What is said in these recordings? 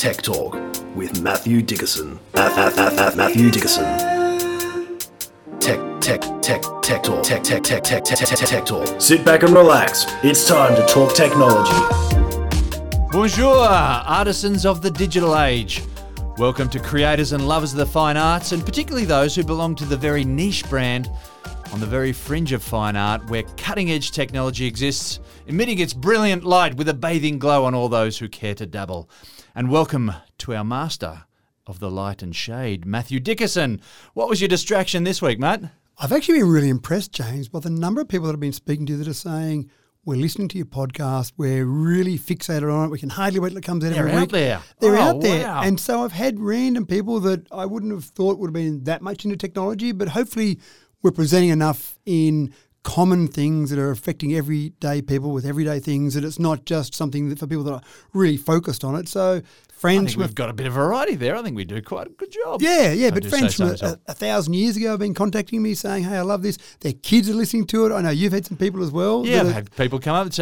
Tech Talk with Matthew Dickerson. Matthew Dickerson. Tech Talk. Sit back and relax. It's time to talk technology. Bonjour, artisans of the digital age. Welcome to creators and lovers of the fine arts, and particularly those who belong to the very niche brand on the very fringe of fine art, where cutting-edge technology exists, emitting its brilliant light with a bathing glow on all those who care to dabble. And welcome to our master of the light and shade, Matthew Dickerson. What was your distraction this week, Matt? I've actually been really impressed, James, by the number of people that I've been speaking to that are saying, we're listening to your podcast, we're really fixated on it, we can hardly wait till it comes out every week. They're out there. Wow. And so I've had random people that I wouldn't have thought would have been that much into technology, but hopefully we're presenting enough in common things that are affecting everyday people with everyday things, that it's not just something that for people that are really focused on it. So friends, I think we've got a bit of variety there. I think we do quite a good job. Yeah. But friends from a 1,000 years ago have been contacting me saying, hey, I love this. Their kids are listening to it. I know you've had some people as well. Yeah, I've had people come up,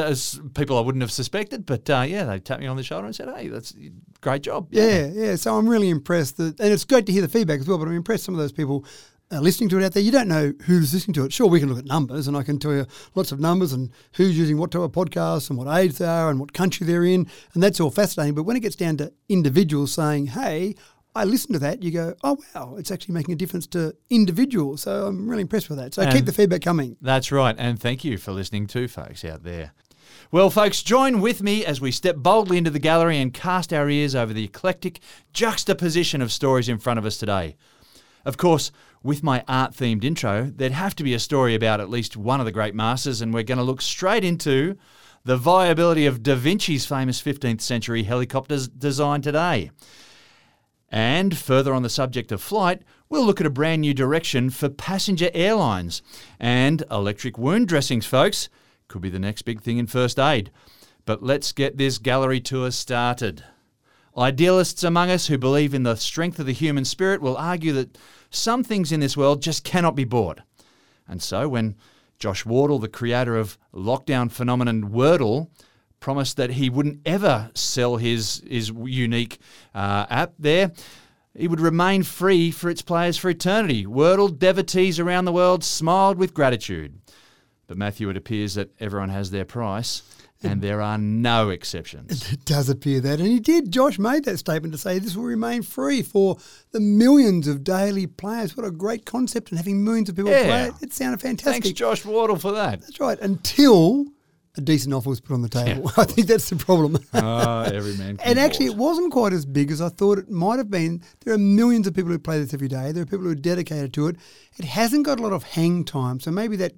people I wouldn't have suspected, but they tapped me on the shoulder and said, hey, that's a great job. Yeah. So I'm really impressed. And it's great to hear the feedback as well, but I'm impressed some of those people listening to it out there. You don't know who's listening to it. Sure, we can look at numbers, and I can tell you lots of numbers and who's using what type of podcasts and what age they are and what country they're in, and that's all fascinating. But when it gets down to individuals saying, hey, I listened to that, you go, oh, wow, it's actually making a difference to individuals. So I'm really impressed with that. So keep the feedback coming. That's right, and thank you for listening too, folks out there. Well, folks, join with me as we step boldly into the gallery and cast our ears over the eclectic juxtaposition of stories in front of us today. Of course, with my art-themed intro, there'd have to be a story about at least one of the great masters, and we're going to look straight into the viability of Da Vinci's famous 15th century helicopter design today. And further on the subject of flight, we'll look at a brand new direction for passenger airlines. And electric wound dressings, folks, could be the next big thing in first aid. But let's get this gallery tour started. Idealists among us who believe in the strength of the human spirit will argue that some things in this world just cannot be bought. And so when Josh Wardle, the creator of lockdown phenomenon Wordle, promised that he wouldn't ever sell his unique app there, it would remain free for its players for eternity. Wordle devotees around the world smiled with gratitude. But Matthew, it appears that everyone has their price. And there are no exceptions. It does appear that. And he did. Josh made that statement to say this will remain free for the millions of daily players. What a great concept, and having millions of people play it. It sounded fantastic. Thanks, Josh Wardle, for that. That's right. Until a decent offer was put on the table. Yeah, I think that's the problem. Every man can. And actually, it wasn't quite as big as I thought it might have been. There are millions of people who play this every day. There are people who are dedicated to it. It hasn't got a lot of hang time, so maybe that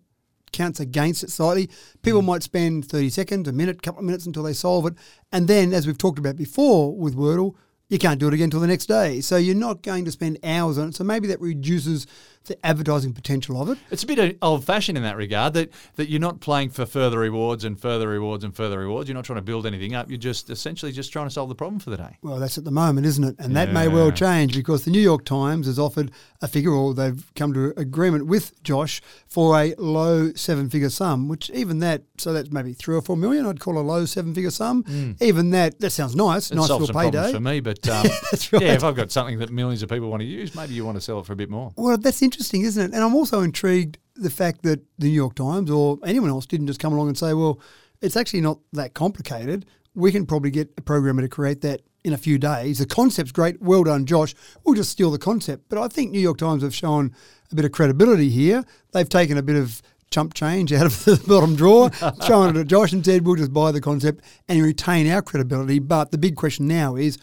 counts against it slightly. People might spend 30 seconds, a minute, couple of minutes until they solve it. And then, as we've talked about before with Wordle, you can't do it again until the next day. So you're not going to spend hours on it. So maybe that reduces the advertising potential of it. It's a bit old-fashioned in that regard, that you're not playing for further rewards and further rewards and further rewards. You're not trying to build anything up. You're just essentially just trying to solve the problem for the day. Well, that's at the moment, isn't it? And that may well change, because the New York Times has offered a figure, or they've come to agreement with Josh, for a low seven-figure sum, which even that, so that's maybe 3 or 4 million, I'd call a low seven-figure sum. Mm. Even that sounds nice. It nice little payday for me, but that's right. Yeah, if I've got something that millions of people want to use, maybe you want to sell it for a bit more. Well, that's interesting, isn't it? And I'm also intrigued the fact that the New York Times or anyone else didn't just come along and say, well, it's actually not that complicated. We can probably get a programmer to create that in a few days. The concept's great. Well done, Josh. We'll just steal the concept. But I think New York Times have shown a bit of credibility here. They've taken a bit of chump change out of the bottom drawer, showing it at Josh and said, we'll just buy the concept and retain our credibility. But the big question now is,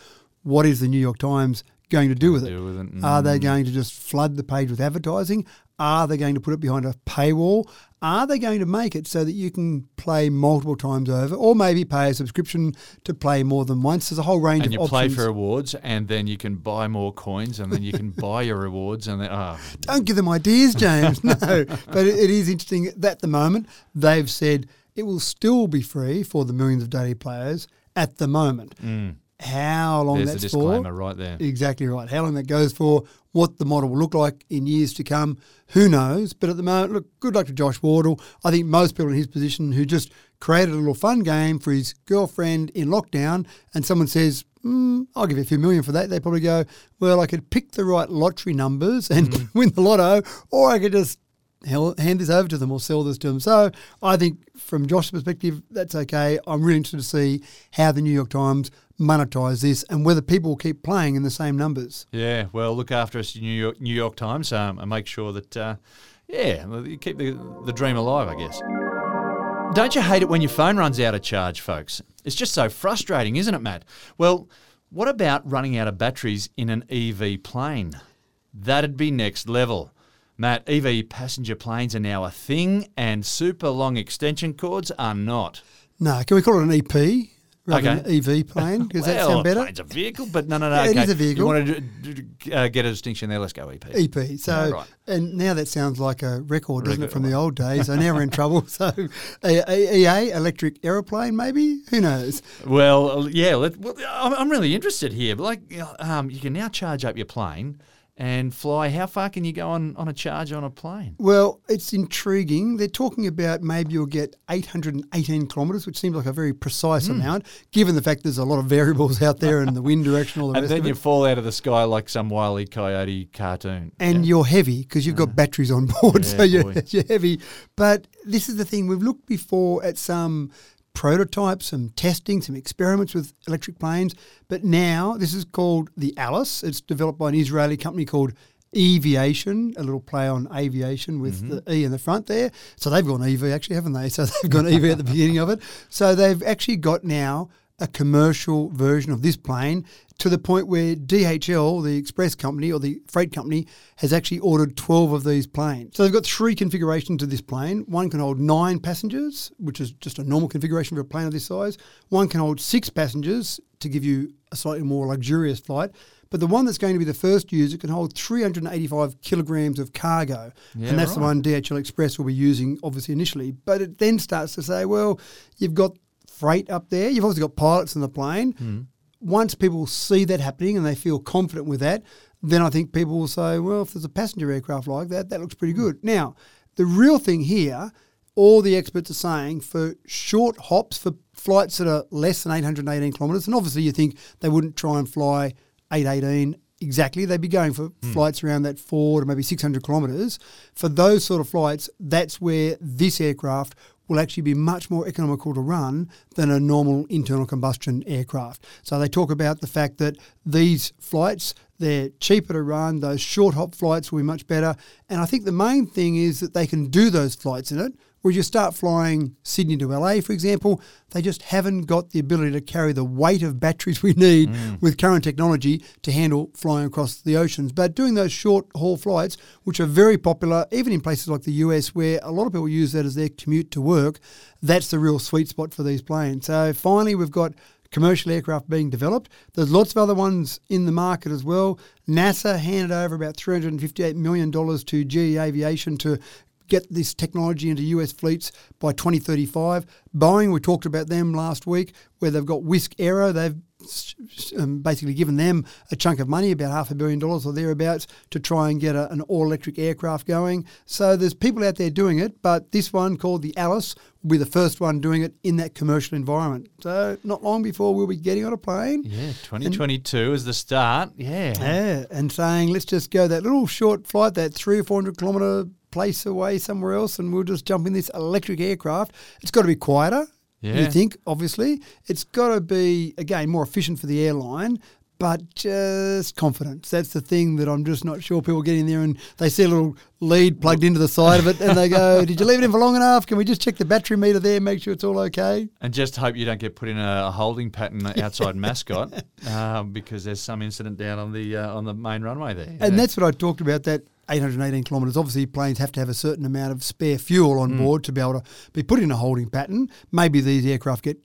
what is the New York Times going to do with it? Are they going to just flood the page with advertising? Are they going to put it behind a paywall? Are they going to make it so that you can play multiple times over, or maybe pay a subscription to play more than once? There's a whole range of options. And you play for rewards, and then you can buy more coins, and then you can buy your rewards. And then don't give them ideas, James, no. But it is interesting that at the moment they've said it will still be free for the millions of daily players at the moment. Mm. how long that's for. There's a disclaimer right there. Exactly right. How long that goes for, what the model will look like in years to come, who knows? But at the moment, look, good luck to Josh Wardle. I think most people in his position who just created a little fun game for his girlfriend in lockdown and someone says, I'll give you a few million for that, they probably go, well, I could pick the right lottery numbers and win the lotto, or I could just hand this over to them or sell this to them. So I think from Josh's perspective, that's okay. I'm really interested to see how the New York Times monetize this and whether people will keep playing in the same numbers. Yeah, well, look after us, New York Times, and make sure that, you keep the dream alive, I guess. Don't you hate it when your phone runs out of charge, folks? It's just so frustrating, isn't it, Matt? Well, what about running out of batteries in an EV plane? That'd be next level. Matt, EV passenger planes are now a thing and super long extension cords are not. No, can we call it an EP rather than an EV plane? Does that sound better? Plane's a vehicle, but no. Yeah, okay. It is a vehicle. You want to get a distinction there, let's go EP. EP. So, right. And now that sounds like a record, doesn't it, from the old days? So now we're in trouble. So EA, electric aeroplane maybe? Who knows? Well, yeah, I'm really interested here. But you can now charge up your plane and fly. How far can you go on a charge on a plane? Well, it's intriguing. They're talking about maybe you'll get 818 kilometres, which seems like a very precise amount, given the fact there's a lot of variables out there and the wind direction, all the rest of it. And then you fall out of the sky like some Wile E. Coyote cartoon. And you're heavy because you've got batteries on board, so you're heavy. But this is the thing. We've looked before at some prototypes, some testing, some experiments with electric planes. But now this is called the Alice. It's developed by an Israeli company called Eviation, a little play on aviation with the E in the front there. So they've gone EV actually, haven't they? So they've gone EV at the beginning of it. So they've actually got now a commercial version of this plane to the point where DHL, the express company or the freight company, has actually ordered 12 of these planes. So they've got three configurations of this plane. One can hold 9 passengers, which is just a normal configuration for a plane of this size. One can hold 6 passengers to give you a slightly more luxurious flight. But the one that's going to be the first user can hold 385 kilograms of cargo. Yeah, and that's the one DHL Express will be using, obviously, initially. But it then starts to say, well, you've got freight up there. You've obviously got pilots in the plane. Once people see that happening and they feel confident with that, then I think people will say, well, if there's a passenger aircraft like that, that looks pretty good. Now, the real thing here, all the experts are saying for short hops, for flights that are less than 818 kilometres, and obviously you think they wouldn't try and fly 818 exactly. They'd be going for flights around that 400 to maybe 600 kilometres. For those sort of flights, that's where this aircraft will actually be much more economical to run than a normal internal combustion aircraft. So they talk about the fact that these flights, they're cheaper to run, those short hop flights will be much better. And I think the main thing is that they can do those flights in it. Whereas you start flying Sydney to LA, for example, they just haven't got the ability to carry the weight of batteries we need with current technology to handle flying across the oceans. But doing those short-haul flights, which are very popular, even in places like the US where a lot of people use that as their commute to work, that's the real sweet spot for these planes. So finally we've got commercial aircraft being developed. There's lots of other ones in the market as well. NASA handed over about $358 million to GE Aviation to get this technology into US fleets by 2035. Boeing, we talked about them last week, where they've got Wisk Aero. They've basically given them a chunk of money, about $500 million or thereabouts, to try and get an all-electric aircraft going. So there's people out there doing it, but this one called the Alice will be the first one doing it in that commercial environment. So not long before we'll be getting on a plane. Yeah, 2022 is the start. Yeah, and saying, let's just go that little short flight, that 300 or 400 kilometre place away somewhere else, and we'll just jump in this electric aircraft. It's got to be quieter, you think, obviously. It's got to be, again, more efficient for the airline, but just confidence. That's the thing that I'm just not sure people get in there and they see a little lead plugged into the side of it and they go, did you leave it in for long enough? Can we just check the battery meter there, make sure it's all okay? And just hope you don't get put in a holding pattern outside Mascot because there's some incident down on the main runway there. And that's what I talked about, that 818 kilometres. Obviously, planes have to have a certain amount of spare fuel on board to be able to be put in a holding pattern. Maybe these aircraft get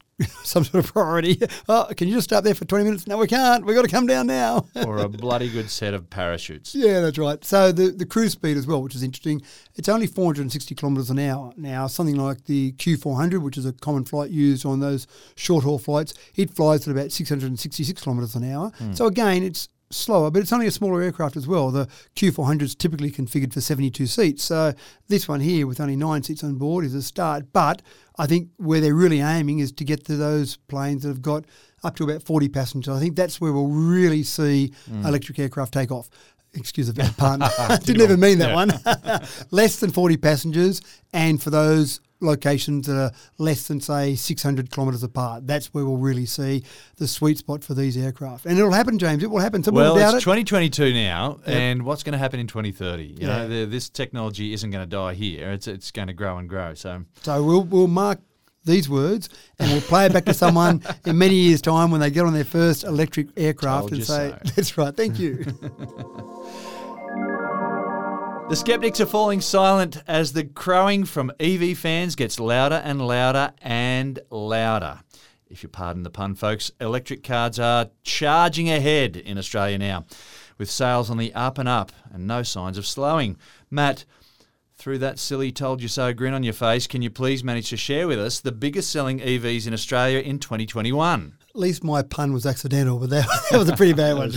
some sort of priority. Oh, can you just stop there for 20 minutes? No, we can't. We've got to come down now. Or a bloody good set of parachutes. Yeah, that's right. So the cruise speed as well, which is interesting, it's only 460 kilometres an hour now, something like the Q400, which is a common flight used on those short-haul flights. It flies at about 666 kilometres an hour. Mm. So again, it's slower, but it's only a smaller aircraft as well. The Q400 is typically configured for 72 seats. So this one here with only 9 seats on board is a start. But I think where they're really aiming is to get to those planes that have got up to about 40 passengers. I think that's where we'll really see electric aircraft take off. Excuse the bad pun. Didn't even mean that one. Less than 40 passengers, and for those locations that are less than, say, 600 kilometres apart. That's where we'll really see the sweet spot for these aircraft. And it'll happen, James. It will happen. Well, it's 2022 now, and what's going to happen in 2030? You know, this technology isn't going to die here. It's going to grow and grow. So we'll mark these words, and we'll play it back to someone in many years' time when they get on their first electric aircraft and say, so. That's right, thank you. The skeptics are falling silent as the crowing from EV fans gets louder and louder and louder. If you pardon the pun, folks, electric cars are charging ahead in Australia now, with sales on the up and up and no signs of slowing. Matt, through that silly told-you-so grin on your face, can you please manage to share with us the biggest-selling EVs in Australia in 2021? At least my pun was accidental, but that was a pretty bad one.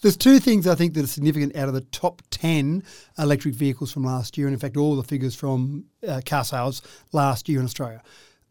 There's two things I think that are significant out of the top 10 electric vehicles from last year, and in fact all the figures from car sales last year in Australia.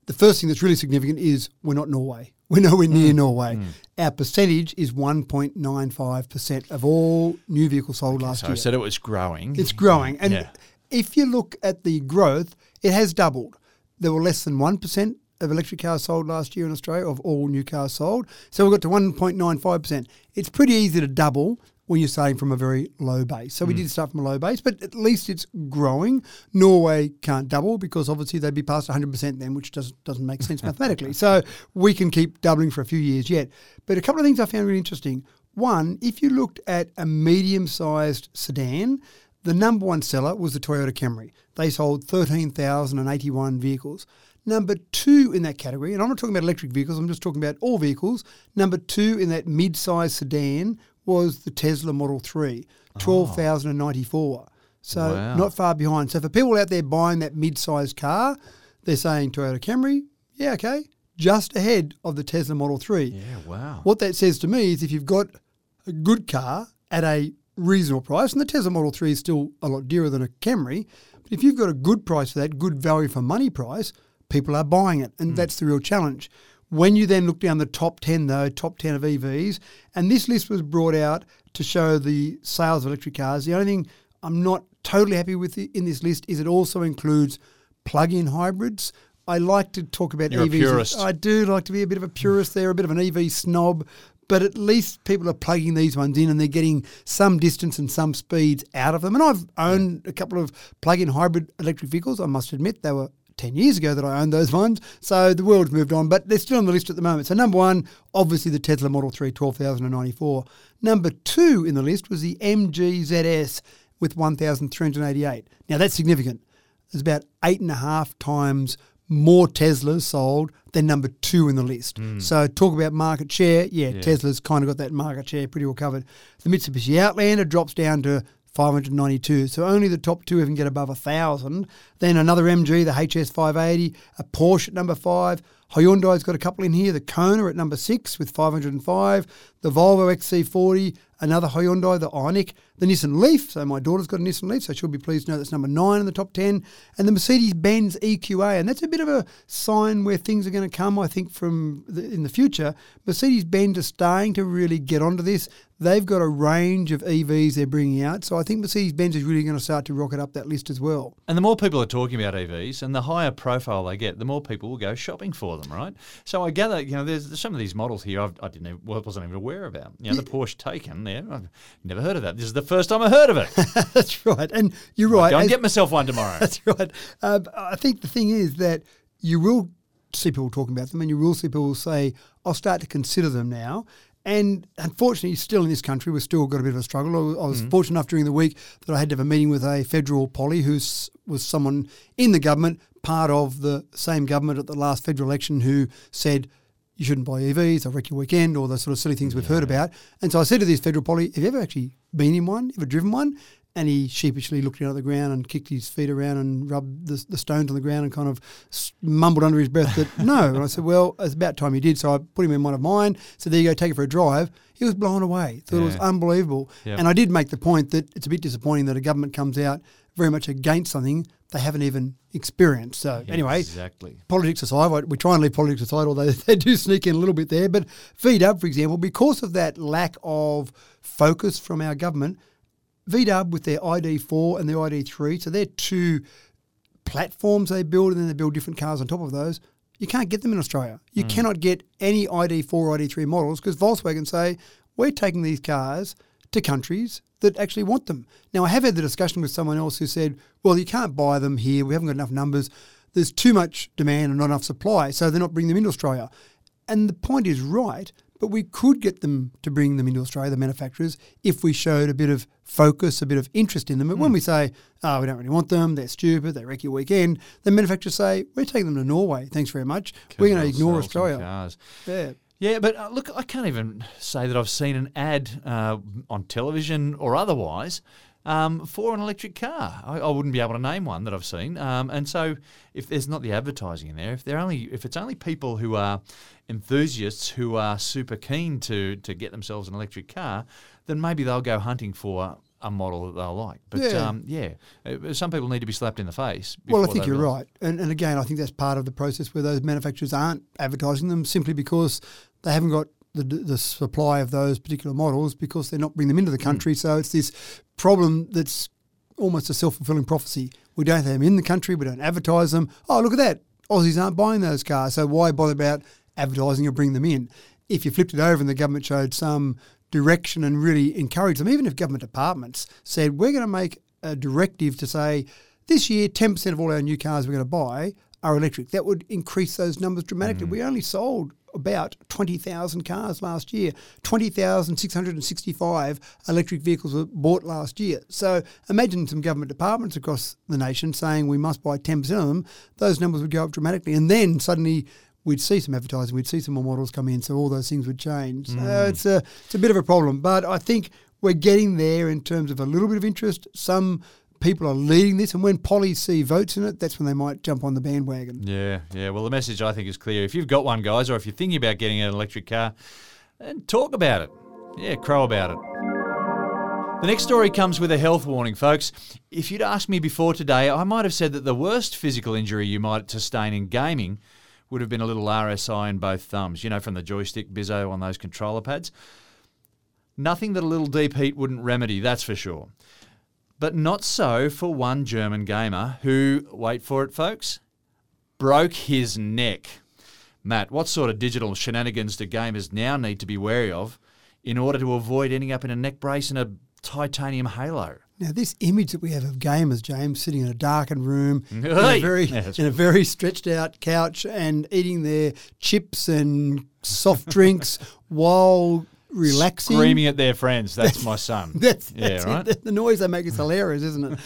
The first thing that's really significant is we're not Norway. We're nowhere near Norway. Our percentage is 1.95% of all new vehicles sold last year. So I said it was growing. It's growing. And if you look at the growth, it has doubled. There were less than 1% of electric cars sold last year in Australia, of all new cars sold. So we got to 1.95%. It's pretty easy to double when you're starting from a very low base. So we did start from a low base, but at least it's growing. Norway can't double because obviously they'd be past 100% then, which doesn't make sense mathematically. So we can keep doubling for a few years yet. But a couple of things I found really interesting. One, if you looked at a medium-sized sedan, the number one seller was the Toyota Camry. They sold 13,081 vehicles. Number two in that category, and I'm not talking about electric vehicles, I'm just talking about all vehicles, number two in that mid-sized sedan was the Tesla Model 3, 12,094. So not far behind. So for people out there buying that mid-sized car, they're saying Toyota Camry, just ahead of the Tesla Model 3. Yeah, wow. What that says to me is if you've got a good car at a reasonable price, and the Tesla Model 3 is still a lot dearer than a Camry, but if you've got a good price for that, good value for money price, people are buying it, and that's the real challenge. When you then look down the top 10, though, top 10 of EVs, and this list was brought out to show the sales of electric cars, the only thing I'm not totally happy with in this list is it also includes plug-in hybrids. I like to talk about EVs. You're a purist. I do like to be a bit of a purist there, a bit of an EV snob, but at least people are plugging these ones in and they're getting some distance and some speeds out of them. And I've owned a couple of plug-in hybrid electric vehicles, I must admit. They were 10 years ago that I owned those ones, so the world's moved on, but they're still on the list at the moment. So number one, obviously the Tesla Model 3, 12,094. Number two in the list was the MG ZS with 1,388. Now that's significant. There's about 8.5 times more Teslas sold than number two in the list. So talk about market share. Yeah, Tesla's kind of got that market share pretty well covered. The Mitsubishi Outlander drops down to 592. So only the top two even get above 1,000. Then another MG, the HS580, a Porsche at number 5. Hyundai's got a couple in here. The Kona at number 6 with 505. The Volvo XC40, another Hyundai, the Ionic. The Nissan Leaf, so my daughter's got a Nissan Leaf, so she'll be pleased to know that's number 9 in the top 10. And the Mercedes-Benz EQA, and that's a bit of a sign where things are going to come, I think, from in the future. Mercedes-Benz are starting to really get onto this. They've got a range of EVs they're bringing out, so I think Mercedes-Benz is really going to start to rocket up that list as well. And the more people are talking about EVs and the higher profile they get, the more people will go shopping for them, right? So I gather, you know, there's some of these models here I wasn't even aware about. You know, the Porsche Taycan there, I've never heard of that. This is the first time I heard of it. That's right, and you're right. Don't get myself one tomorrow. That's right. I think the thing is that you will see people talking about them and you will see people say, I'll start to consider them now. And unfortunately, still in this country, we've still got a bit of a struggle. I was fortunate enough during the week that I had to have a meeting with a federal poly who was someone in the government, part of the same government at the last federal election who said you shouldn't buy EVs, they'll wreck your weekend, or the sort of silly things we've heard about. And so I said to this federal poly, have you ever actually been in one, ever driven one? And he sheepishly looked down at the ground and kicked his feet around and rubbed the stones on the ground and kind of mumbled under his breath that no. And I said, well, it's about time you did. So I put him in one of mine. So there you go, take it for a drive. He was blown away. Thought it was unbelievable. Yep. And I did make the point that it's a bit disappointing that a government comes out very much against something they haven't even experienced. So anyway, politics aside, we try and leave politics aside, although they do sneak in a little bit there. But VW, for example, because of that lack of focus from our government, VW with their ID4 and their ID3, so they're two platforms they build, and then they build different cars on top of those. You can't get them in Australia. You cannot get any ID4 or ID3 models because Volkswagen say, we're taking these cars to countries that actually want them. Now, I have had the discussion with someone else who said, well, you can't buy them here. We haven't got enough numbers. There's too much demand and not enough supply, so they're not bringing them into Australia. And the point is right, but we could get them to bring them into Australia, the manufacturers, if we showed a bit of focus, a bit of interest in them. But when we say, oh, we don't really want them, they're stupid, they wreck your weekend, the manufacturers say, we're taking them to Norway, thanks very much. We're going to ignore Australia. Cars. Yeah, but look, I can't even say that I've seen an ad on television or otherwise for an electric car. I wouldn't be able to name one that I've seen. And so, if there's not the advertising in there, if it's only people who are enthusiasts who are super keen to get themselves an electric car, then maybe they'll go hunting for a model that they'll like. But some people need to be slapped in the face. Well, I think you're right. And again, I think that's part of the process where those manufacturers aren't advertising them simply because they haven't got the supply of those particular models because they're not bringing them into the country. So it's this problem that's almost a self-fulfilling prophecy. We don't have them in the country. We don't advertise them. Oh, look at that. Aussies aren't buying those cars. So why bother about advertising or bring them in? If you flipped it over and the government showed some direction and really encourage them, even if government departments said, we're going to make a directive to say, this year 10% of all our new cars we're going to buy are electric. That would increase those numbers dramatically. We only sold about 20,000 cars last year. 20,665 electric vehicles were bought last year. So imagine some government departments across the nation saying we must buy 10% of them. Those numbers would go up dramatically. And then suddenly we'd see some advertising, we'd see some more models come in, so all those things would change. So it's a bit of a problem, but I think we're getting there in terms of a little bit of interest. Some people are leading this, and when polys see votes in it, that's when they might jump on the bandwagon. Yeah. Well, the message I think is clear. If you've got one, guys, or if you're thinking about getting an electric car, then talk about it. Yeah, crow about it. The next story comes with a health warning, folks. If you'd asked me before today, I might have said that the worst physical injury you might sustain in gaming would have been a little RSI in both thumbs, from the joystick bizzo on those controller pads. Nothing that a little deep heat wouldn't remedy, that's for sure. But not so for one German gamer who, wait for it folks, broke his neck. Matt, what sort of digital shenanigans do gamers now need to be wary of in order to avoid ending up in a neck brace and a titanium halo? Now, this image that we have of gamers, James, sitting in a darkened room in a very stretched out couch and eating their chips and soft drinks while relaxing. Screaming at their friends, that's my son. That's right? The noise they make is hilarious, isn't it?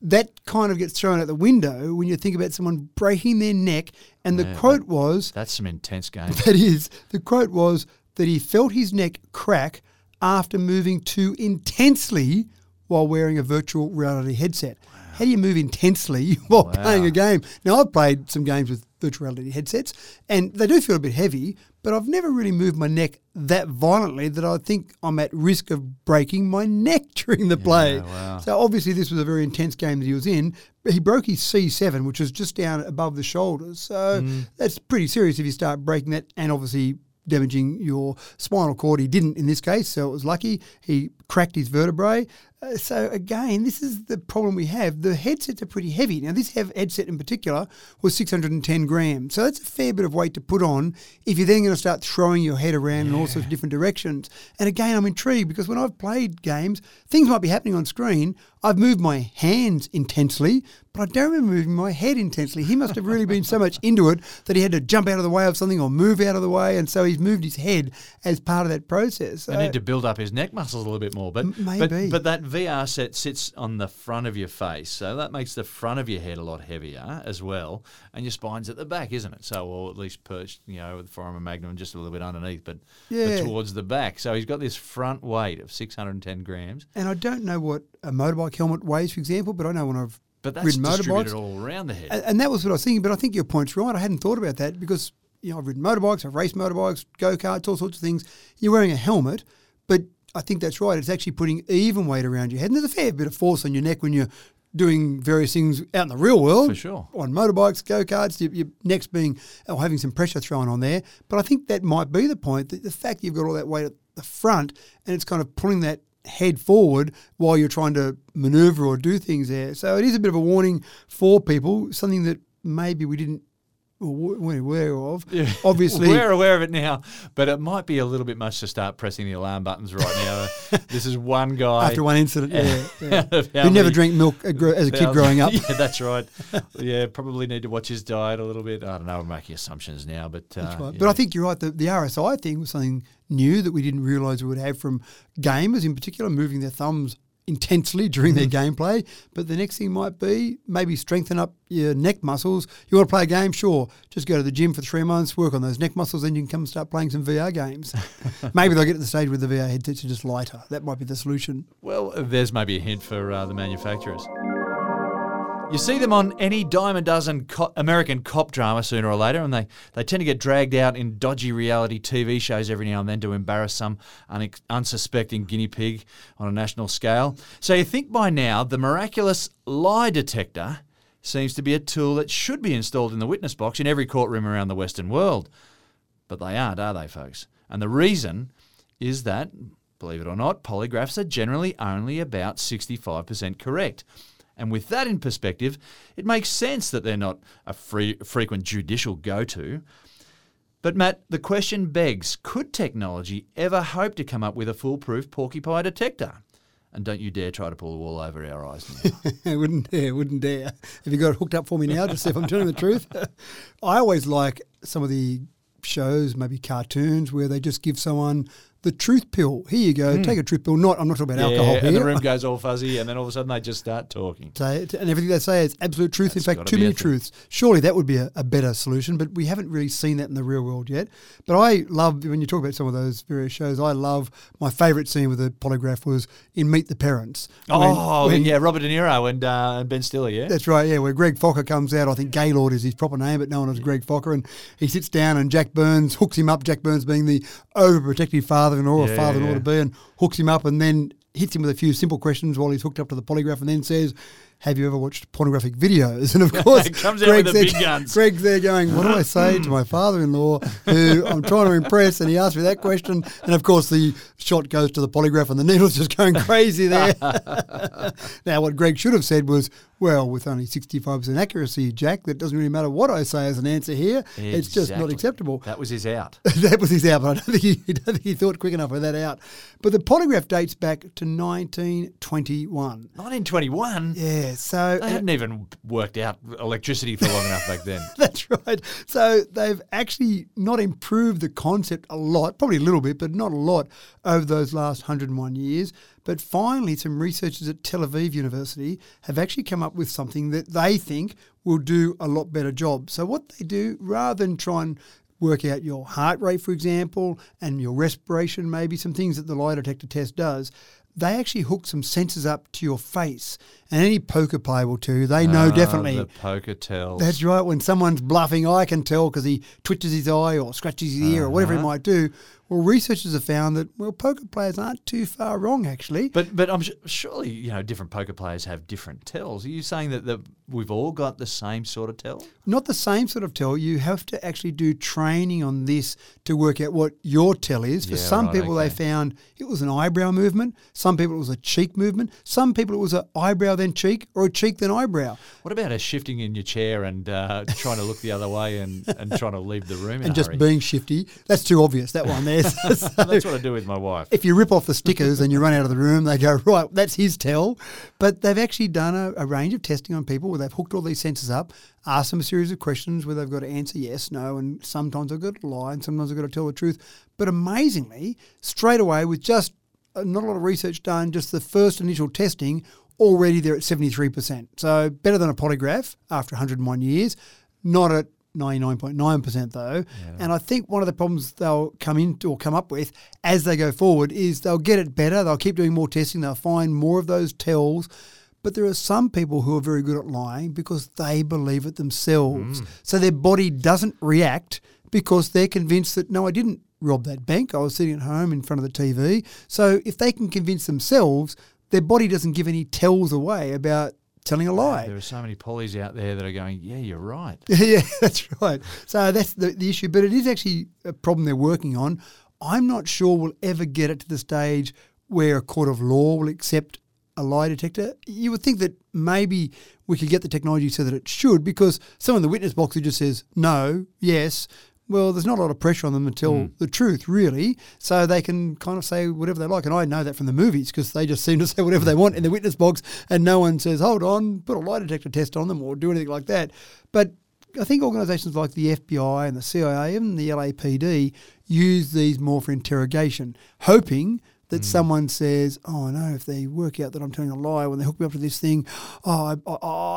That kind of gets thrown out the window when you think about someone breaking their neck. And the quote was... That's some intense game. That is. The quote was that he felt his neck crack after moving too intensely while wearing a virtual reality headset. Wow. How do you move intensely while playing a game? Now, I've played some games with virtual reality headsets, and they do feel a bit heavy, but I've never really moved my neck that violently that I think I'm at risk of breaking my neck during the play. Wow. So obviously this was a very intense game that he was in. But he broke his C7, which is just down above the shoulders. So that's pretty serious if you start breaking that and obviously damaging your spinal cord. He didn't in this case, so it was lucky. He cracked his vertebrae. So again, this is the problem we have. The headsets are pretty heavy. Now, this headset in particular was 610 grams. So that's a fair bit of weight to put on if you're then going to start throwing your head around in all sorts of different directions. And again, I'm intrigued because when I've played games, things might be happening on screen. I've moved my hands intensely, but I don't remember moving my head intensely. He must have really been so much into it that he had to jump out of the way of something or move out of the way. And so he's moved his head as part of that process. So I need to build up his neck muscles a little bit more. But maybe. But that VR set sits on the front of your face, so that makes the front of your head a lot heavier as well, and your spine's at the back, isn't it? So, or at least perched, you know, with the foramen magnum just a little bit underneath, but towards the back. So he's got this front weight of 610 grams. And I don't know what a motorbike helmet weighs, for example, but I know when I've ridden motorbikes. But that's distributed all around the head. And that was what I was thinking, but I think your point's right. I hadn't thought about that because, you know, I've ridden motorbikes, I've raced motorbikes, go-karts, all sorts of things. You're wearing a helmet, but I think that's right. It's actually putting even weight around your head. And there's a fair bit of force on your neck when you're doing various things out in the real world. For sure. On motorbikes, go-karts, your neck's being or having some pressure thrown on there. But I think that might be the point, that the fact that you've got all that weight at the front and it's kind of pulling that head forward while you're trying to manoeuvre or do things there. So it is a bit of a warning for people, something that maybe we didn't we're aware of, obviously. We're aware of it now, but it might be a little bit much to start pressing the alarm buttons right now. This is one guy. After one incident, who never drank milk as a kid growing up. Yeah, that's right. Yeah, probably need to watch his diet a little bit. I don't know, I'm making assumptions now. That's right. But I think you're right. The RSI thing was something new that we didn't realise we would have from gamers in particular, moving their thumbs intensely during their gameplay, but the next thing might be maybe strengthen up your neck muscles. You want to play a game? Sure. Just go to the gym for 3 months, work on those neck muscles, then you can come and start playing some VR games. Maybe they'll get to the stage where the VR headsets are just lighter. That might be the solution. Well, there's maybe a hint for the manufacturers. You see them on any dime a dozen American cop drama sooner or later, and they tend to get dragged out in dodgy reality TV shows every now and then to embarrass some unsuspecting guinea pig on a national scale. So you think by now the miraculous lie detector seems to be a tool that should be installed in the witness box in every courtroom around the Western world. But they aren't, are they, folks? And the reason is that, believe it or not, polygraphs are generally only about 65% correct. And with that in perspective, it makes sense that they're not a frequent judicial go-to. But Matt, the question begs, could technology ever hope to come up with a foolproof porcupine detector? And don't you dare try to pull the wool over our eyes now. I wouldn't dare. Have you got it hooked up for me now to see if I'm telling the truth? I always like some of the shows, maybe cartoons, where they just give someone the truth pill. Here you go, take a truth pill. I'm not talking about alcohol here. And the room goes all fuzzy and then all of a sudden they just start talking. And everything they say is absolute truth. That's in fact, too many truths. Surely that would be a better solution, but we haven't really seen that in the real world yet. But I love, when you talk about some of those various shows, my favourite scene with the polygraph was in Meet the Parents. Robert De Niro and Ben Stiller, yeah? That's right, yeah, where Greg Fokker comes out. I think Gaylord is his proper name, but no one knows Greg Fokker. And he sits down and Jack Burns hooks him up, Jack Burns being the overprotective father-in-law to be, and hooks him up and then hits him with a few simple questions while he's hooked up to the polygraph and then says, have you ever watched pornographic videos? And of course, comes out with the big guns. Greg's there going, what do I say to my father-in-law who I'm trying to impress? And he asked me that question. And of course, the shot goes to the polygraph and the needle's just going crazy there. Now, what Greg should have said was, well, with only 65% accuracy, Jack, that doesn't really matter what I say as an answer here. Exactly. It's just not acceptable. That was his out. But I don't think he thought quick enough of that out. But the polygraph dates back to 1921. 1921? Yeah. So they hadn't even worked out electricity for long enough back then. That's right. So they've actually not improved the concept a lot, probably a little bit, but not a lot over those last 101 years. But finally, some researchers at Tel Aviv University have actually come up with something that they think will do a lot better job. So what they do, rather than try and work out your heart rate, for example, and your respiration, maybe some things that the lie detector test does, they actually hook some sensors up to your face. And any poker player will tell you, they know definitely. The poker tells. That's right. When someone's bluffing, I can tell because he twitches his eye or scratches his ear or whatever he might do. Well, researchers have found that, poker players aren't too far wrong, actually. But I'm surely, different poker players have different tells. Are you saying that we've all got the same sort of tell? Not the same sort of tell. You have to actually do training on this to work out what your tell is. For some people, they found it was an eyebrow movement. Some people it was a cheek movement. Some people it was an eyebrow then cheek or a cheek then eyebrow. What about a shifting in your chair and trying to look the other way and trying to leave the room in a hurry? Being shifty. That's too obvious, that one there. So that's what I do with my wife. If you rip off the stickers and you run out of the room, they go, right, that's his tell. But they've actually done a range of testing on people where they've hooked all these sensors up, asked them a series of questions where they've got to answer yes, no, and sometimes they've got to lie and sometimes they've got to tell the truth. But amazingly, straight away with just not a lot of research done, just the first initial testing, already they're at 73%. So better than a polygraph after 101 years, not at 99.9% though. Yeah. And I think one of the problems they'll come into or come up with as they go forward is they'll get it better, they'll keep doing more testing, they'll find more of those tells. But there are some people who are very good at lying because they believe it themselves. Mm. So their body doesn't react because they're convinced that, no, I didn't rob that bank. I was sitting at home in front of the TV. So if they can convince themselves, their body doesn't give any tells away about telling a lie. There are so many pollies out there that are going, yeah, you're right. Yeah, that's right. So that's the issue. But it is actually a problem they're working on. I'm not sure we'll ever get it to the stage where a court of law will accept a lie detector. You would think that maybe we could get the technology so that it should, because someone in the witness box who just says no, yes, well, there's not a lot of pressure on them to tell the truth, really. So they can kind of say whatever they like. And I know that from the movies because they just seem to say whatever they want in the witness box and no one says, hold on, put a lie detector test on them or do anything like that. But I think organisations like the FBI and the CIA and the LAPD use these more for interrogation, hoping that someone says, oh, no, if they work out that I'm telling a lie when they hook me up to this thing, I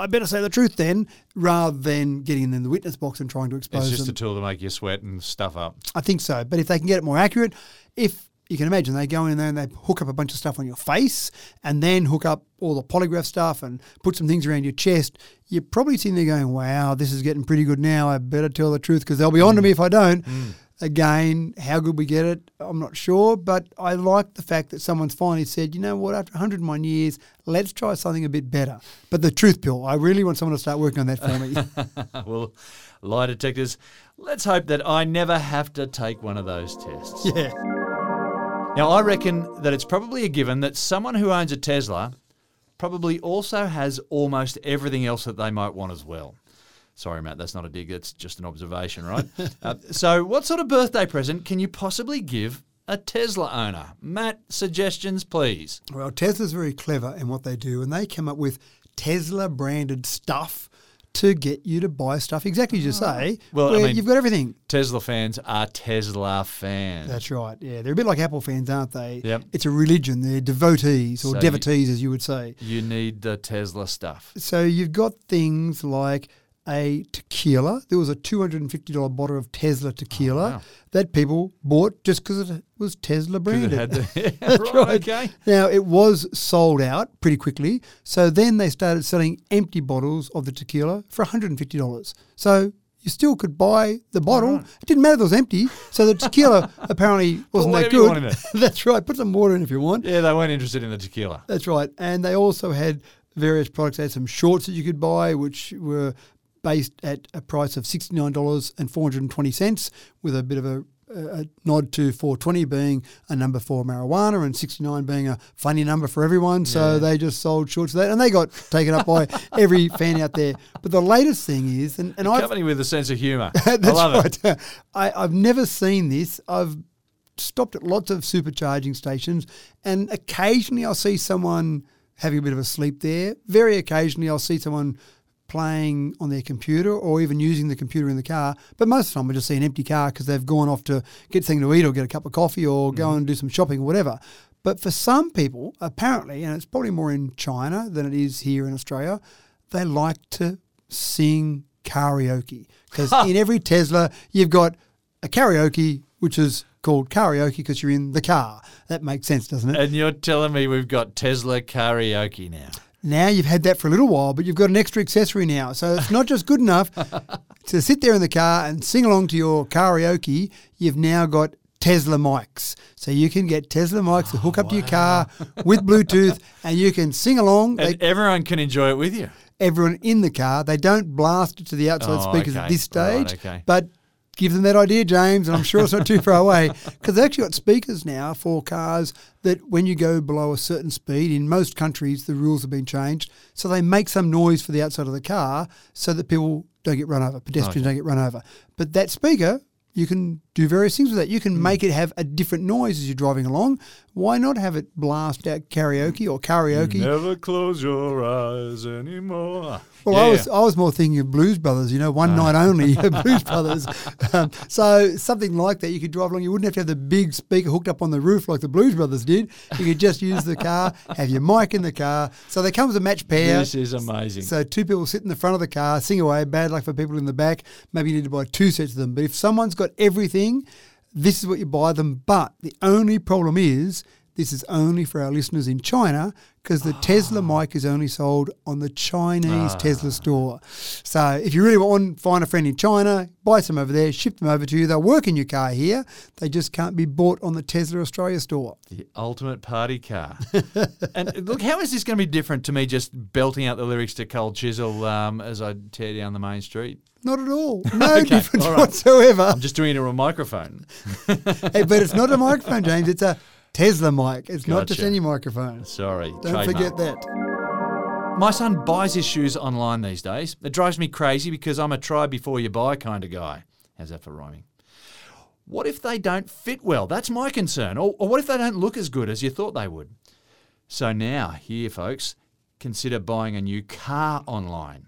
better say the truth then, rather than getting them in the witness box and trying to expose them. It's just a tool to make you sweat and stuff up. I think so. But if they can get it more accurate, if you can imagine they go in there and they hook up a bunch of stuff on your face and then hook up all the polygraph stuff and put some things around your chest, you're probably sitting there going, wow, this is getting pretty good now. I better tell the truth because they'll be on to me if I don't. Mm. Again, how good we get it, I'm not sure, but I like the fact that someone's finally said, you know what, after 101 years, let's try something a bit better. But the truth pill, I really want someone to start working on that for me. Well, lie detectors, let's hope that I never have to take one of those tests. Yeah. Now, I reckon that it's probably a given that someone who owns a Tesla probably also has almost everything else that they might want as well. Sorry, Matt, that's not a dig. That's just an observation, right? So what sort of birthday present can you possibly give a Tesla owner? Matt, suggestions, please. Well, Tesla's very clever in what they do, and they come up with Tesla-branded stuff to get you to buy stuff exactly as you say. Well, I mean, you've got everything. Tesla fans are Tesla fans. That's right, yeah. They're a bit like Apple fans, aren't they? Yep. It's a religion. They're devotees, or so devotees, as you would say. You need the Tesla stuff. So you've got things like a tequila. There was a $250 bottle of Tesla tequila that people bought just because it was Tesla branded. It had the, That's right. Okay. Now, it was sold out pretty quickly, so then they started selling empty bottles of the tequila for $150. So you still could buy the bottle. Right. It didn't matter if it was empty, so the tequila apparently wasn't that good. That's right. Put some water in if you want. Yeah, they weren't interested in the tequila. That's right. And they also had various products. They had some shorts that you could buy, which were based at a price of $69.420 with a bit of a nod to 420 being a number for marijuana and 69 being a funny number for everyone. So they just sold shorts of that and they got taken up by every fan out there. But the latest thing is... and a company with a sense of humour. I love it. I've never seen this. I've stopped at lots of supercharging stations and occasionally I'll see someone having a bit of a sleep there. Very occasionally I'll see someone playing on their computer or even using the computer in the car. But most of the time I just see an empty car because they've gone off to get something to eat or get a cup of coffee or go and do some shopping or whatever. But for some people, apparently, and it's probably more in China than it is here in Australia, they like to sing karaoke. Because in every Tesla, you've got a karaoke, which is called karaoke because you're in the car. That makes sense, doesn't it? And you're telling me we've got Tesla karaoke now. Now you've had that for a little while, but you've got an extra accessory now. So it's not just good enough to sit there in the car and sing along to your karaoke. You've now got Tesla mics. So you can get Tesla mics to hook up to your car with Bluetooth and you can sing along. And everyone can enjoy it with you. Everyone in the car. They don't blast it to the outside speakers at this stage. Right, okay. But give them that idea, James, and I'm sure it's not too far away because they've actually got speakers now for cars that when you go below a certain speed, in most countries the rules have been changed, so they make some noise for the outside of the car so that people don't get run over, pedestrians don't get run over. But that speaker, you can do various things with that. You can make it have a different noise as you're driving along. Why not have it blast out karaoke? Never close your eyes anymore. Well, yeah. I was more thinking of Blues Brothers, one night only, Blues Brothers. So something like that, you could drive along. You wouldn't have to have the big speaker hooked up on the roof like the Blues Brothers did. You could just use the car, have your mic in the car. So they come as a match pair. This is amazing. So two people sit in the front of the car, sing away, bad luck for people in the back. Maybe you need to buy two sets of them. But if someone's got everything, this is what you buy them. But the only problem is this is only for our listeners in China, because the Tesla mic is only sold on the Chinese Tesla store. So if you really want one, find a friend in China, buy some over there, ship them over to you. They'll work in your car here. They just can't be bought on the Tesla Australia store. The ultimate party car. And look, how is this going to be different to me just belting out the lyrics to Cold Chisel as I tear down the main street? Not at all. No difference whatsoever. I'm just doing it on a microphone. But it's not a microphone, James. It's a Tesla mic. It's not just any microphone. Sorry. Don't forget that. My son buys his shoes online these days. It drives me crazy because I'm a try before you buy kind of guy. How's that for rhyming? What if they don't fit well? That's my concern. Or what if they don't look as good as you thought they would? So now, here, folks, consider buying a new car online.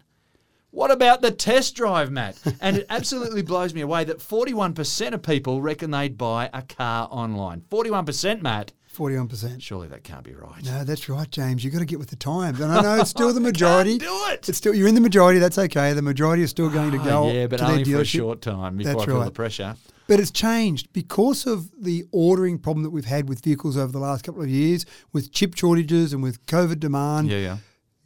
What about the test drive, Matt? And it absolutely blows me away that 41% of people reckon they'd buy a car online. 41%, Matt. 41%. Surely that can't be right. No, that's right, James. You've got to get with the times. And I know it's still the majority. Can't do it. It's still, you're in the majority. That's okay. The majority is still going to go. Yeah, but only for a short time before I feel the pressure. But it's changed because of the ordering problem that we've had with vehicles over the last couple of years, with chip shortages and with COVID demand. Yeah.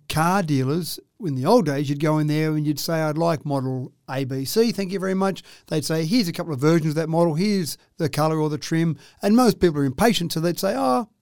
Car dealers, in the old days, you'd go in there and you'd say, I'd like model ABC, thank you very much. They'd say, here's a couple of versions of that model, here's the colour or the trim. And most people are impatient, so they'd say,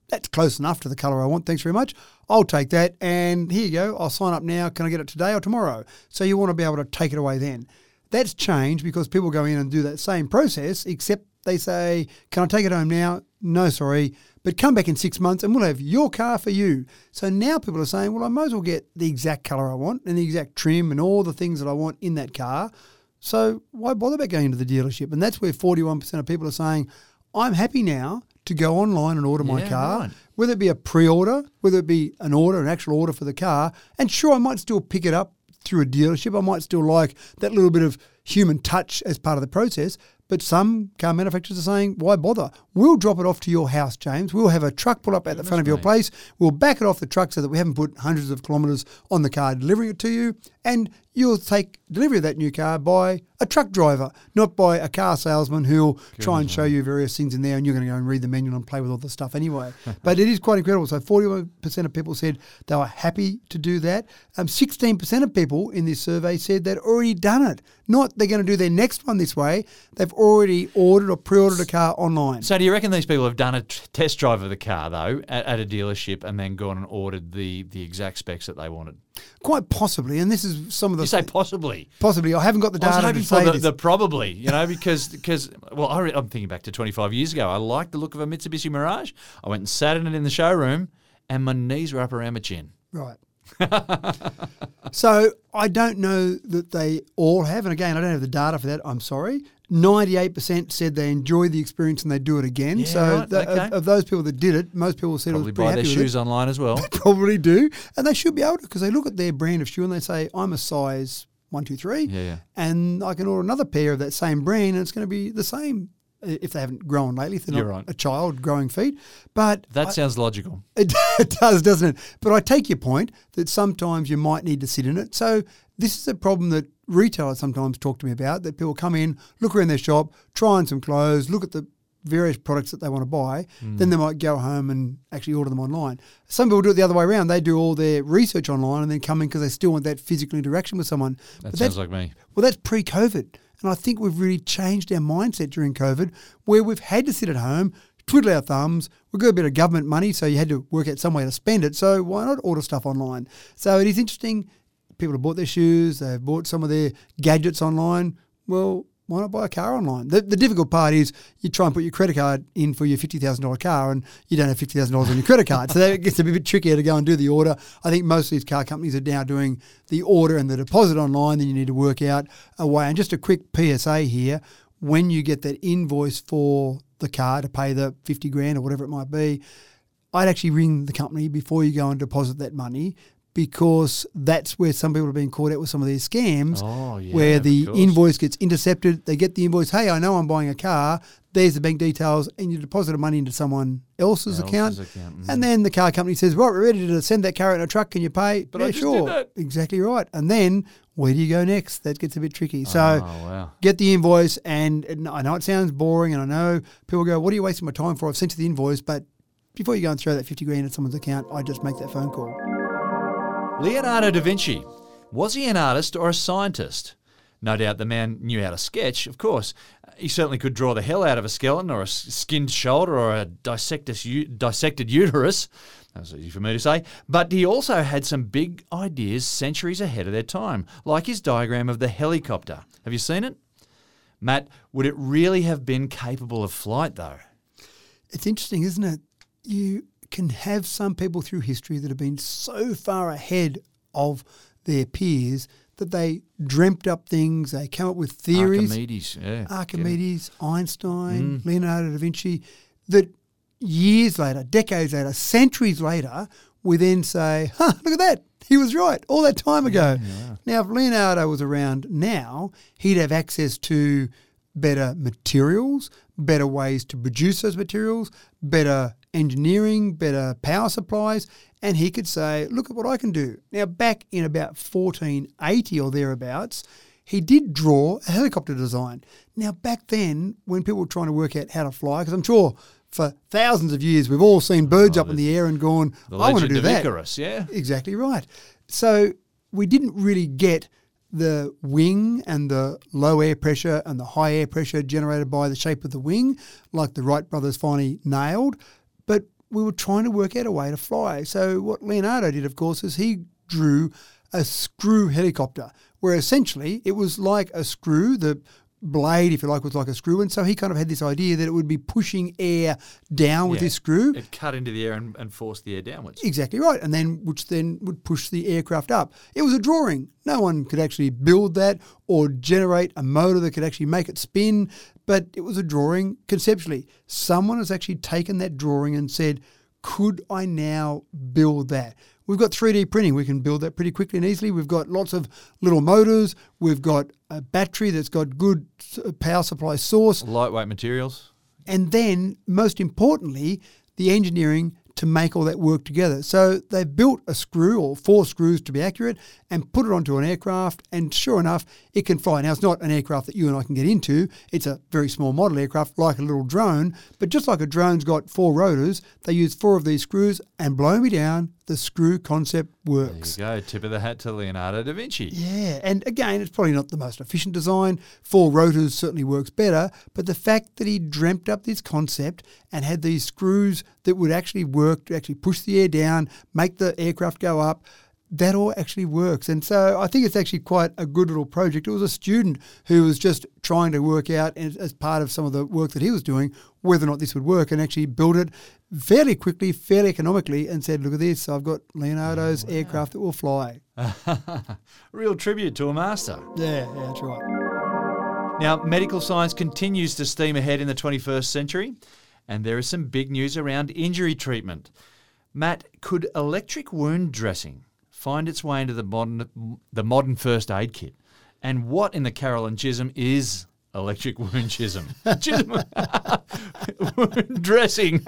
that's close enough to the colour I want, thanks very much. I'll take that, and here you go, I'll sign up now. Can I get it today or tomorrow? So you want to be able to take it away then. That's changed because people go in and do that same process, except they say, can I take it home now? No, sorry. But come back in 6 months and we'll have your car for you. So now people are saying, well, I might as well get the exact colour I want and the exact trim and all the things that I want in that car. So why bother about going into the dealership? And that's where 41% of people are saying, I'm happy now to go online and order my car, right. Whether it be a pre-order, whether it be an actual order for the car. And sure, I might still pick it up through a dealership. I might still like that little bit of human touch as part of the process. But some car manufacturers are saying, why bother? We'll drop it off to your house, James. We'll have a truck pull up at the front of your place. We'll back it off the truck so that we haven't put hundreds of kilometres on the car delivering it to you. And you'll take delivery of that new car by a truck driver, not by a car salesman who'll try and show you various things in there, and you're going to go and read the manual and play with all the stuff anyway. But it is quite incredible. So 41% of people said they were happy to do that. 16% of people in this survey said they'd already done it. Not they're going to do their next one this way. They've already ordered or pre-ordered a car online. So do you reckon these people have done a test drive of the car, though, at a dealership and then gone and ordered the exact specs that they wanted? Quite possibly, and this is some of the... You say possibly? Possibly. I haven't got the data to say this. The probably, because well, I'm thinking back to 25 years ago. I liked the look of a Mitsubishi Mirage. I went and sat in it in the showroom, and my knees were up around my chin. Right. So I don't know that they all have, and again, I don't have the data for that, I'm sorry. 98% said they enjoy the experience and they do it again. Yeah, so of those people that did it, most people said probably it was pretty happy with it. Probably buy their shoes online as well. They probably do. And they should be able to, because they look at their brand of shoe and they say, I'm a size 1, 2, 3, and I can order another pair of that same brand and it's going to be the same if they haven't grown lately, if they're not a child growing feet. But that sounds logical. It does, doesn't it? But I take your point that sometimes you might need to sit in it. So this is a problem that retailers sometimes talk to me about, that people come in, look around their shop, try on some clothes, look at the various products that they want to buy, then they might go home and actually order them online. Some people do it the other way around. They do all their research online and then come in because they still want that physical interaction with someone. That sounds like me. Well, that's pre-COVID. And I think we've really changed our mindset during COVID, where we've had to sit at home, twiddle our thumbs. We've got a bit of government money, so you had to work out some way to spend it. So why not order stuff online? So it is interesting. People have bought their shoes, they've bought some of their gadgets online. Well, why not buy a car online? The difficult part is you try and put your credit card in for your $50,000 car and you don't have $50,000 on your credit card. So that gets a bit trickier to go and do the order. I think most of these car companies are now doing the order and the deposit online. Then you need to work out a way. And just a quick PSA here. when you get that invoice for the car to pay the 50 grand or whatever it might be, I'd actually ring the company before you go and deposit that money, because that's where some people have been caught out with some of these scams, where the invoice gets intercepted. They get the invoice, hey, I know I'm buying a car, there's the bank details, and you deposit the money into someone else's account. Mm-hmm. And then the car company says, right, we're ready to send that car out in a truck, can you pay? But yeah, I just did that. Exactly right. And then where do you go next? That gets a bit tricky. Get the invoice, and I know it sounds boring, and I know people go, what are you wasting my time for? I've sent you the invoice, but before you go and throw that 50 grand at someone's account, I just make that phone call. Leonardo da Vinci. Was he an artist or a scientist? No doubt the man knew how to sketch, of course. He certainly could draw the hell out of a skeleton or a skinned shoulder or a dissected uterus. That's easy for me to say. But he also had some big ideas centuries ahead of their time, like his diagram of the helicopter. Have you seen it? Matt, would it really have been capable of flight, though? It's interesting, isn't it? You can have some people through history that have been so far ahead of their peers that they dreamt up things, they came up with theories. Archimedes, Einstein, Leonardo da Vinci, that years later, decades later, centuries later, we then say, look at that, he was right all that time ago. Yeah. Now, if Leonardo was around now, he'd have access to better materials, better ways to produce those materials, better engineering, better power supplies, and he could say, look at what I can do. Now, back in about 1480 or thereabouts, he did draw a helicopter design. Now, back then, when people were trying to work out how to fly, because I'm sure for thousands of years we've all seen birds up in the air and gone, I want to do that. The legend of Icarus, yeah. Exactly right. So we didn't really get the wing and the low air pressure and the high air pressure generated by the shape of the wing, like the Wright brothers finally nailed. But we were trying to work out a way to fly. So what Leonardo did, of course, is he drew a screw helicopter, where essentially it was like a screw. The blade, if you like, was like a screw. And so he kind of had this idea that it would be pushing air down with this screw. It cut into the air and forced the air downwards. Exactly right. And then, which then would push the aircraft up. It was a drawing. No one could actually build that or generate a motor that could actually make it spin. But it was a drawing conceptually. Someone has actually taken that drawing and said, could I now build that? We've got 3D printing. We can build that pretty quickly and easily. We've got lots of little motors. We've got a battery that's got good power supply source. Lightweight materials. And then, most importantly, the engineering to make all that work together. So they built a screw, or four screws to be accurate, and put it onto an aircraft, and sure enough, it can fly. Now, it's not an aircraft that you and I can get into. It's a very small model aircraft, like a little drone, but just like a drone's got four rotors, they use four of these screws, and blow me down, the screw concept works. There you go, tip of the hat to Leonardo da Vinci. Yeah, and again, it's probably not the most efficient design. Four rotors certainly works better, but the fact that he dreamt up this concept and had these screws that would actually work to actually push the air down, make the aircraft go up, that all actually works. And so I think it's actually quite a good little project. It was a student who was just trying to work out, as part of some of the work that he was doing, whether or not this would work, and actually built it fairly quickly, fairly economically, and said, look at this, I've got Leonardo's aircraft that will fly. Real tribute to a master. Yeah, that's right. Now, medical science continues to steam ahead in the 21st century, and there is some big news around injury treatment. Matt, could electric wound dressing find its way into the modern first aid kit? And what in the Carolyn Chisholm is electric wound chisholm? Wound dressing.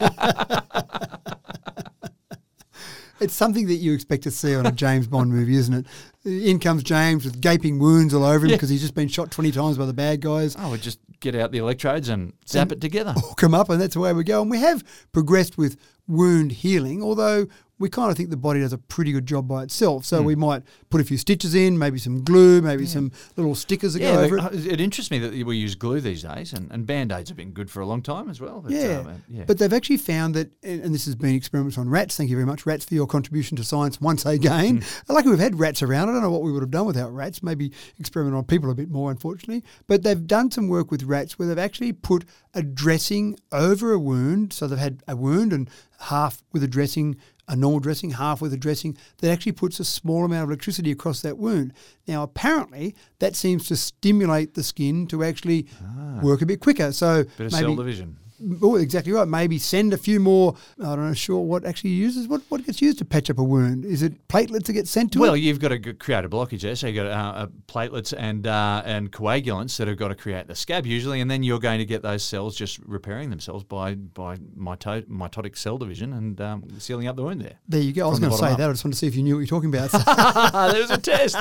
It's something that you expect to see on a James Bond movie, isn't it? In comes James with gaping wounds all over him because he's just been shot 20 times by the bad guys. Oh, we just get out the electrodes and zap it together. Hook them up, and that's the way we go. And we have progressed with wound healing, although we kind of think the body does a pretty good job by itself. So we might put a few stitches in, maybe some glue, maybe some little stickers that go over it. It interests me that we use glue these days, and Band-Aids have been good for a long time as well. But, but they've actually found that, and this has been experiments on rats, thank you very much, rats, for your contribution to science once again. Luckily we've had rats around. I don't know what we would have done without rats, maybe experiment on people a bit more, unfortunately. But they've done some work with rats where they've actually put a dressing over a wound. So they've had a wound and half with a dressing a normal dressing, half with a dressing, that actually puts a small amount of electricity across that wound. Now, apparently, that seems to stimulate the skin to actually work a bit quicker. So bit of cell division. Oh, exactly right. Maybe send a few more, I'm not sure what actually uses, what gets used to patch up a wound? Is it platelets that get sent to it? Well, you've got to create a blockage there. So you've got platelets and coagulants that have got to create the scab usually, and then you're going to get those cells just repairing themselves by mitotic cell division and sealing up the wound there. There you go. I was going to say that. I just wanted to see if you knew what you're talking about. There was a test.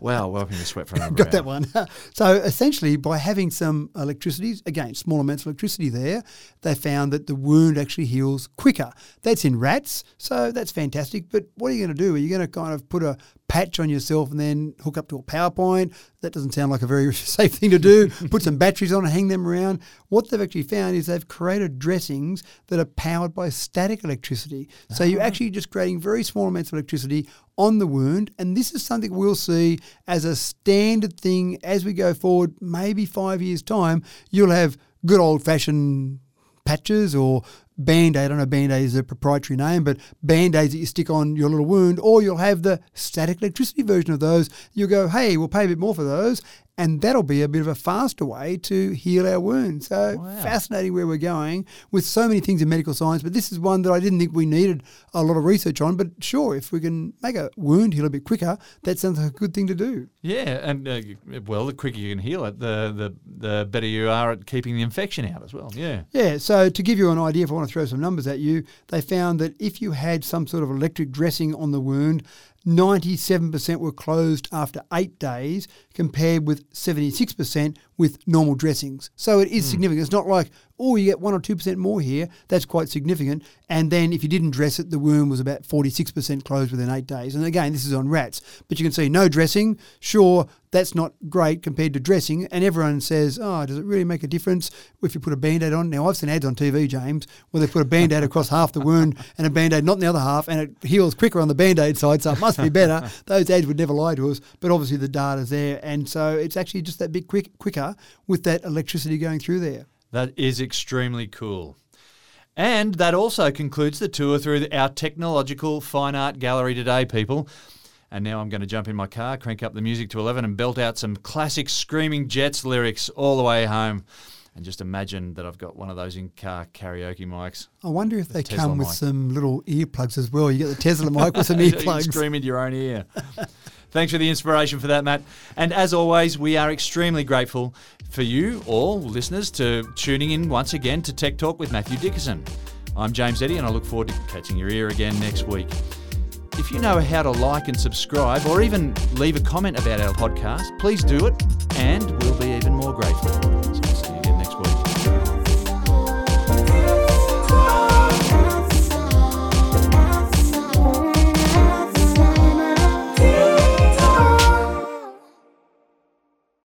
Wow, welcome to Sweat for Another Hour. Got that one. So essentially, by having some electricity, again, small amounts of electricity, there, they found that the wound actually heals quicker. That's in rats, so that's fantastic. But what are you going to do? Are you going to kind of put a patch on yourself and then hook up to a PowerPoint? That doesn't sound like a very safe thing to do. Put some batteries on and hang them around. What they've actually found is they've created dressings that are powered by static electricity. So you're actually just creating very small amounts of electricity on the wound, and this is something we'll see as a standard thing as we go forward. Maybe 5 years' time, you'll have good old-fashioned patches or Band-Aid. I don't know, Band-Aid is a proprietary name, but Band-Aids that you stick on your little wound, or you'll have the static electricity version of those. You'll go, hey, we'll pay a bit more for those, and that'll be a bit of a faster way to heal our wounds. So fascinating where we're going with so many things in medical science, but this is one that I didn't think we needed a lot of research on. But sure, if we can make a wound heal a bit quicker, that sounds like a good thing to do. Yeah, and well, the quicker you can heal it, the better you are at keeping the infection out as well. Yeah. Yeah, so to give you an idea, if I want to throw some numbers at you, they found that if you had some sort of electric dressing on the wound, 97% were closed after 8 days compared with 76% with normal dressings. So it is significant. It's not like, oh, you get 1 or 2% more here. That's quite significant. And then if you didn't dress it, the wound was about 46% closed within 8 days. And again, this is on rats. But you can see no dressing. Sure, that's not great compared to dressing. And everyone says, oh, does it really make a difference if you put a Band-Aid on? Now, I've seen ads on TV, James, where they put a Band-Aid across half the wound and a Band-Aid not in the other half, and it heals quicker on the Band-Aid side, so it must be better. Those ads would never lie to us. But obviously the data's there. And so it's actually just that bit quicker with that electricity going through there. That is extremely cool. And that also concludes the tour through our technological fine art gallery today, people. And now I'm going to jump in my car, crank up the music to 11 and belt out some classic Screaming Jets lyrics all the way home. And just imagine that I've got one of those in-car karaoke mics. I wonder if they come with some little earplugs as well. You get the Tesla mic with some earplugs. You scream into your own ear. Thanks for the inspiration for that, Matt. And as always, we are extremely grateful for you all, listeners, to tuning in once again to Tech Talk with Matthew Dickerson. I'm James Eddy, and I look forward to catching your ear again next week. If you know how to like and subscribe or even leave a comment about our podcast, please do it, and we'll be even more grateful.